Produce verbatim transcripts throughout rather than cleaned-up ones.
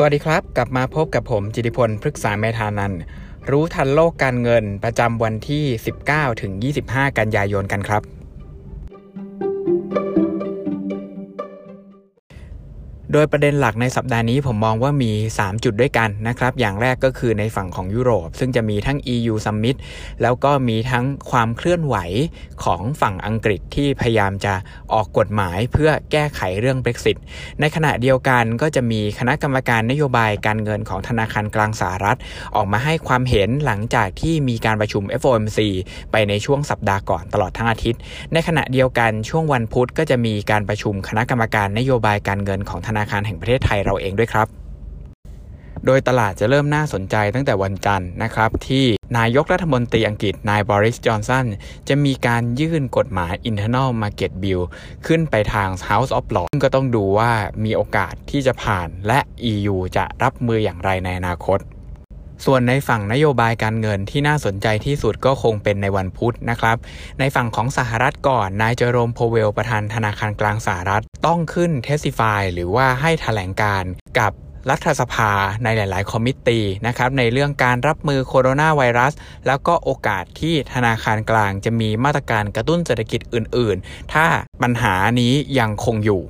สวัสดีครับกลับมาพบกับผมจิติพลพฤกษาเมธานันท์รู้ทันโลกการเงินประจำวันที่ สิบเก้าถึงยี่สิบห้า กันยายนกันครับโดยประเด็นหลักในสัปดาห์นี้ผมมองว่ามีสามจุดด้วยกันนะครับอย่างแรกก็คือในฝั่งของยุโรปซึ่งจะมีทั้ง อี ยู Summit แล้วก็มีทั้งความเคลื่อนไหวของฝั่งอังกฤษที่พยายามจะออกกฎหมายเพื่อแก้ไขเรื่อง Brexit ในขณะเดียวกันก็จะมีคณะกรรมการนโยบายการเงินของธนาคารกลางสหรัฐออกมาให้ความเห็นหลังจากที่มีการประชุม เอฟ โอ เอ็ม ซี ไปในช่วงสัปดาห์ก่อนตลอดทั้งอาทิตย์ในขณะเดียวกันช่วงวันพุธก็จะมีการประชุมคณะกรรมการนโยบายการเงินของธนาธนาคารแห่งประเทศไทยเราเองด้วยครับโดยตลาดจะเริ่มน่าสนใจตั้งแต่วันจันทร์นะครับที่นายกรัฐมนตรีอังกฤษนายบริสจอนสันจะมีการยื่นกฎหมาย Internal Market Bill ขึ้นไปทาง House of Lords ซึ่งก็ต้องดูว่ามีโอกาสที่จะผ่านและ อี ยู จะรับมืออย่างไรในอนาคตส่วนในฝั่งนโยบายการเงินที่น่าสนใจที่สุดก็คงเป็นในวันพุธนะครับในฝั่งของสหรัฐก่อนนายเจอโรม โพเวลประธานธนาคารกลางสหรัฐต้องขึ้น testify หรือว่าให้แถลงการกับรัฐสภาในหลายๆคอมมิตตี้นะครับในเรื่องการรับมือโคโรนาไวรัสแล้วก็โอกาสที่ธนาคารกลางจะมีมาตรการกระตุ้นเศรษฐกิจอื่นๆถ้าปัญหานี้ยังคงอยู่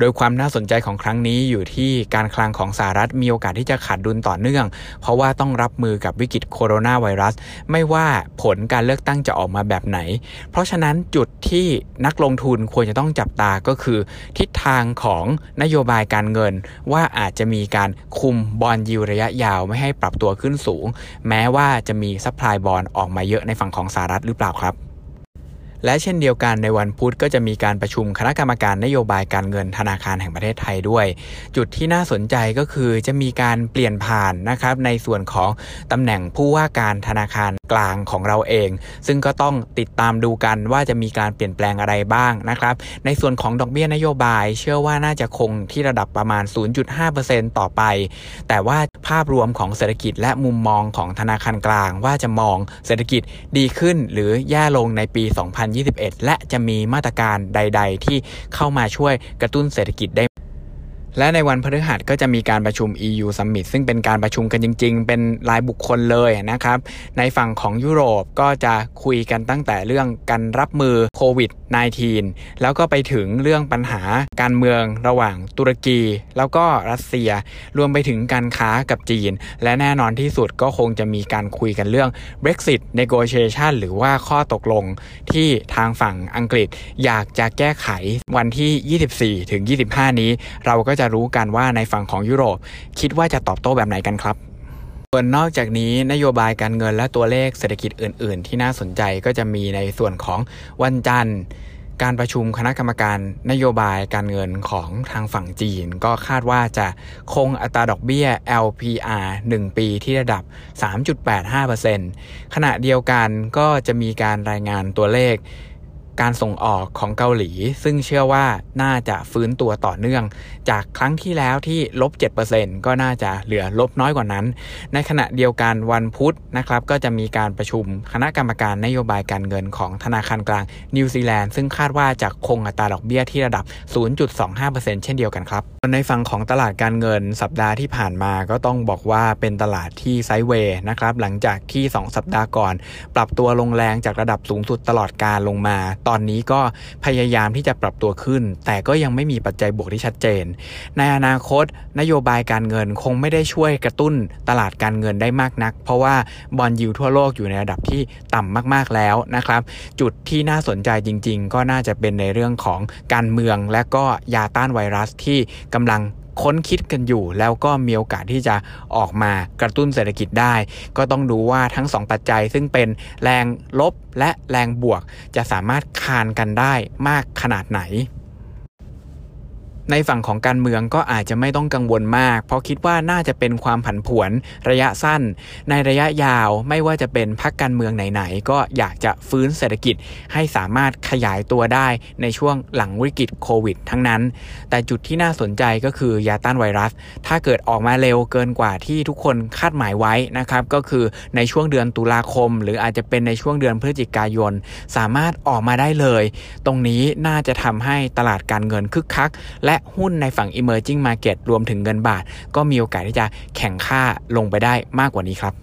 โดยความน่าสนใจของครั้งนี้อยู่ที่การคลังของสหรัฐมีโอกาสที่จะขาดดุลต่อเนื่องเพราะว่าต้องรับมือกับวิกฤตโคโรนาไวรัสไม่ว่าผลการเลือกตั้งจะออกมาแบบไหนเพราะฉะนั้นจุดที่นักลงทุนควรจะต้องจับตาก็คือทิศทางของนโยบายการเงินว่าอาจจะมีการคุมบอนด์ยิลด์ระยะยาวไม่ให้ปรับตัวขึ้นสูงแม้ว่าจะมีซัพพลายบอนด์ออกมาเยอะในฝั่งของสหรัฐหรือเปล่าครับและเช่นเดียวกันในวันพุธก็จะมีการประชุมคณะกรรมการนโยบายการเงินธนาคารแห่งประเทศไทยด้วยจุดที่น่าสนใจก็คือจะมีการเปลี่ยนผ่านนะครับในส่วนของตำแหน่งผู้ว่าการธนาคารกลางของเราเองซึ่งก็ต้องติดตามดูกันว่าจะมีการเปลี่ยนแปลงอะไรบ้างนะครับในส่วนของดอกเบี้ยนโยบายเชื่อว่าน่าจะคงที่ระดับประมาณ ศูนย์จุดห้าเปอร์เซ็นต์ ต่อไปแต่ว่าภาพรวมของเศรษฐกิจและมุมมองของธนาคารกลางว่าจะมองเศรษฐกิจดีขึ้นหรือแย่ลงในปีสองพันยี่สิบเอ็ดและจะมีมาตรการใดๆที่เข้ามาช่วยกระตุ้นเศรษฐกิจได้และในวันพฤหัสก็จะมีการประชุม อี ยู Summit ซึ่งเป็นการประชุมกันจริงๆเป็นรายบุคคลเลยนะครับในฝั่งของยุโรปก็จะคุยกันตั้งแต่เรื่องการรับมือโควิด สิบเก้า แล้วก็ไปถึงเรื่องปัญหาการเมืองระหว่างตุรกีแล้วก็รัสเซียรวมไปถึงการค้ากับจีนและแน่นอนที่สุดก็คงจะมีการคุยกันเรื่อง Brexit Negotiation หรือว่าข้อตกลงที่ทางฝั่งอังกฤษอยากจะแก้ไขวันที่ ยี่สิบสี่ถึงยี่สิบห้า นี้เราก็จะรู้กันว่าในฝั่งของยุโรปคิดว่าจะตอบโต้แบบไหนกันครับส่วนนอกจากนี้นโยบายการเงินและตัวเลขเศรษฐกิจอื่นๆที่น่าสนใจก็จะมีในส่วนของวันจันทร์การประชุมคณะกรรมการนโยบายการเงินของทางฝั่งจีนก็คาดว่าจะคงอัตราดอกเบี้ย แอล พี อาร์ หนึ่งปีที่ระดับ สามจุดแปดห้าเปอร์เซ็นต์ ขณะเดียวกันก็จะมีการรายงานตัวเลขการส่งออกของเกาหลีซึ่งเชื่อว่าน่าจะฟื้นตัวต่อเนื่องจากครั้งที่แล้วที่ลบ เจ็ดเปอร์เซ็นต์ ก็น่าจะเหลือลบน้อยกว่านั้นในขณะเดียวกันวันพุธนะครับก็จะมีการประชุมคณะกรรมการนโยบายการเงินของธนาคารกลางนิวซีแลนด์ซึ่งคาดว่าจะคงอัตราดอกเบี้ยที่ระดับ ศูนย์จุดสองห้าเปอร์เซ็นต์ เช่นเดียวกันครับในฝั่งของตลาดการเงินสัปดาห์ที่ผ่านมาก็ต้องบอกว่าเป็นตลาดที่ไซด์เวย์นะครับหลังจากที่สองสัปดาห์ก่อนปรับตัวลงแรงจากระดับสูงสุดตลอดกาลลงมาตอนนี้ก็พยายามที่จะปรับตัวขึ้นแต่ก็ยังไม่มีปัจจัยบวกที่ชัดเจนในอนาคตนโยบายการเงินคงไม่ได้ช่วยกระตุ้นตลาดการเงินได้มากนักเพราะว่าบอนด์ยิลด์ทั่วโลกอยู่ในระดับที่ต่ำมากๆแล้วนะครับจุดที่น่าสนใจจริงๆก็น่าจะเป็นในเรื่องของการเมืองและก็ยาต้านไวรัสที่กำลังค้นคิดกันอยู่แล้วก็มีโอกาสที่จะออกมากระตุ้นเศรษฐกิจได้ก็ต้องดูว่าทั้งสองปัจจัยซึ่งเป็นแรงลบและแรงบวกจะสามารถคานกันได้มากขนาดไหนในฝั่งของการเมืองก็อาจจะไม่ต้องกังวลมากเพราะคิดว่าน่าจะเป็นความผันผวนระยะสั้นในระยะยาวไม่ว่าจะเป็นพรรคการเมืองไหนๆก็อยากจะฟื้นเศรษฐกิจให้สามารถขยายตัวได้ในช่วงหลังวิกฤตโควิดทั้งนั้นแต่จุดที่น่าสนใจก็คือยาต้านไวรัสถ้าเกิดออกมาเร็วเกินกว่าที่ทุกคนคาดหมายไว้นะครับก็คือในช่วงเดือนตุลาคมหรืออาจจะเป็นในช่วงเดือนพฤศจิกายนสามารถออกมาได้เลยตรงนี้น่าจะทำให้ตลาดการเงินคึกคักและ และหุ้นในฝั่ง Emerging Market รวมถึงเงินบาทก็มีโอกาสที่จะแข่งค่าลงไปได้มากกว่านี้ครับ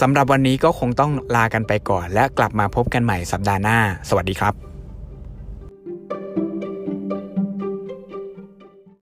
สำหรับวันนี้ก็คงต้องลากันไปก่อนและกลับมาพบกันใหม่สัปดาห์หน้าสวัสดีครับ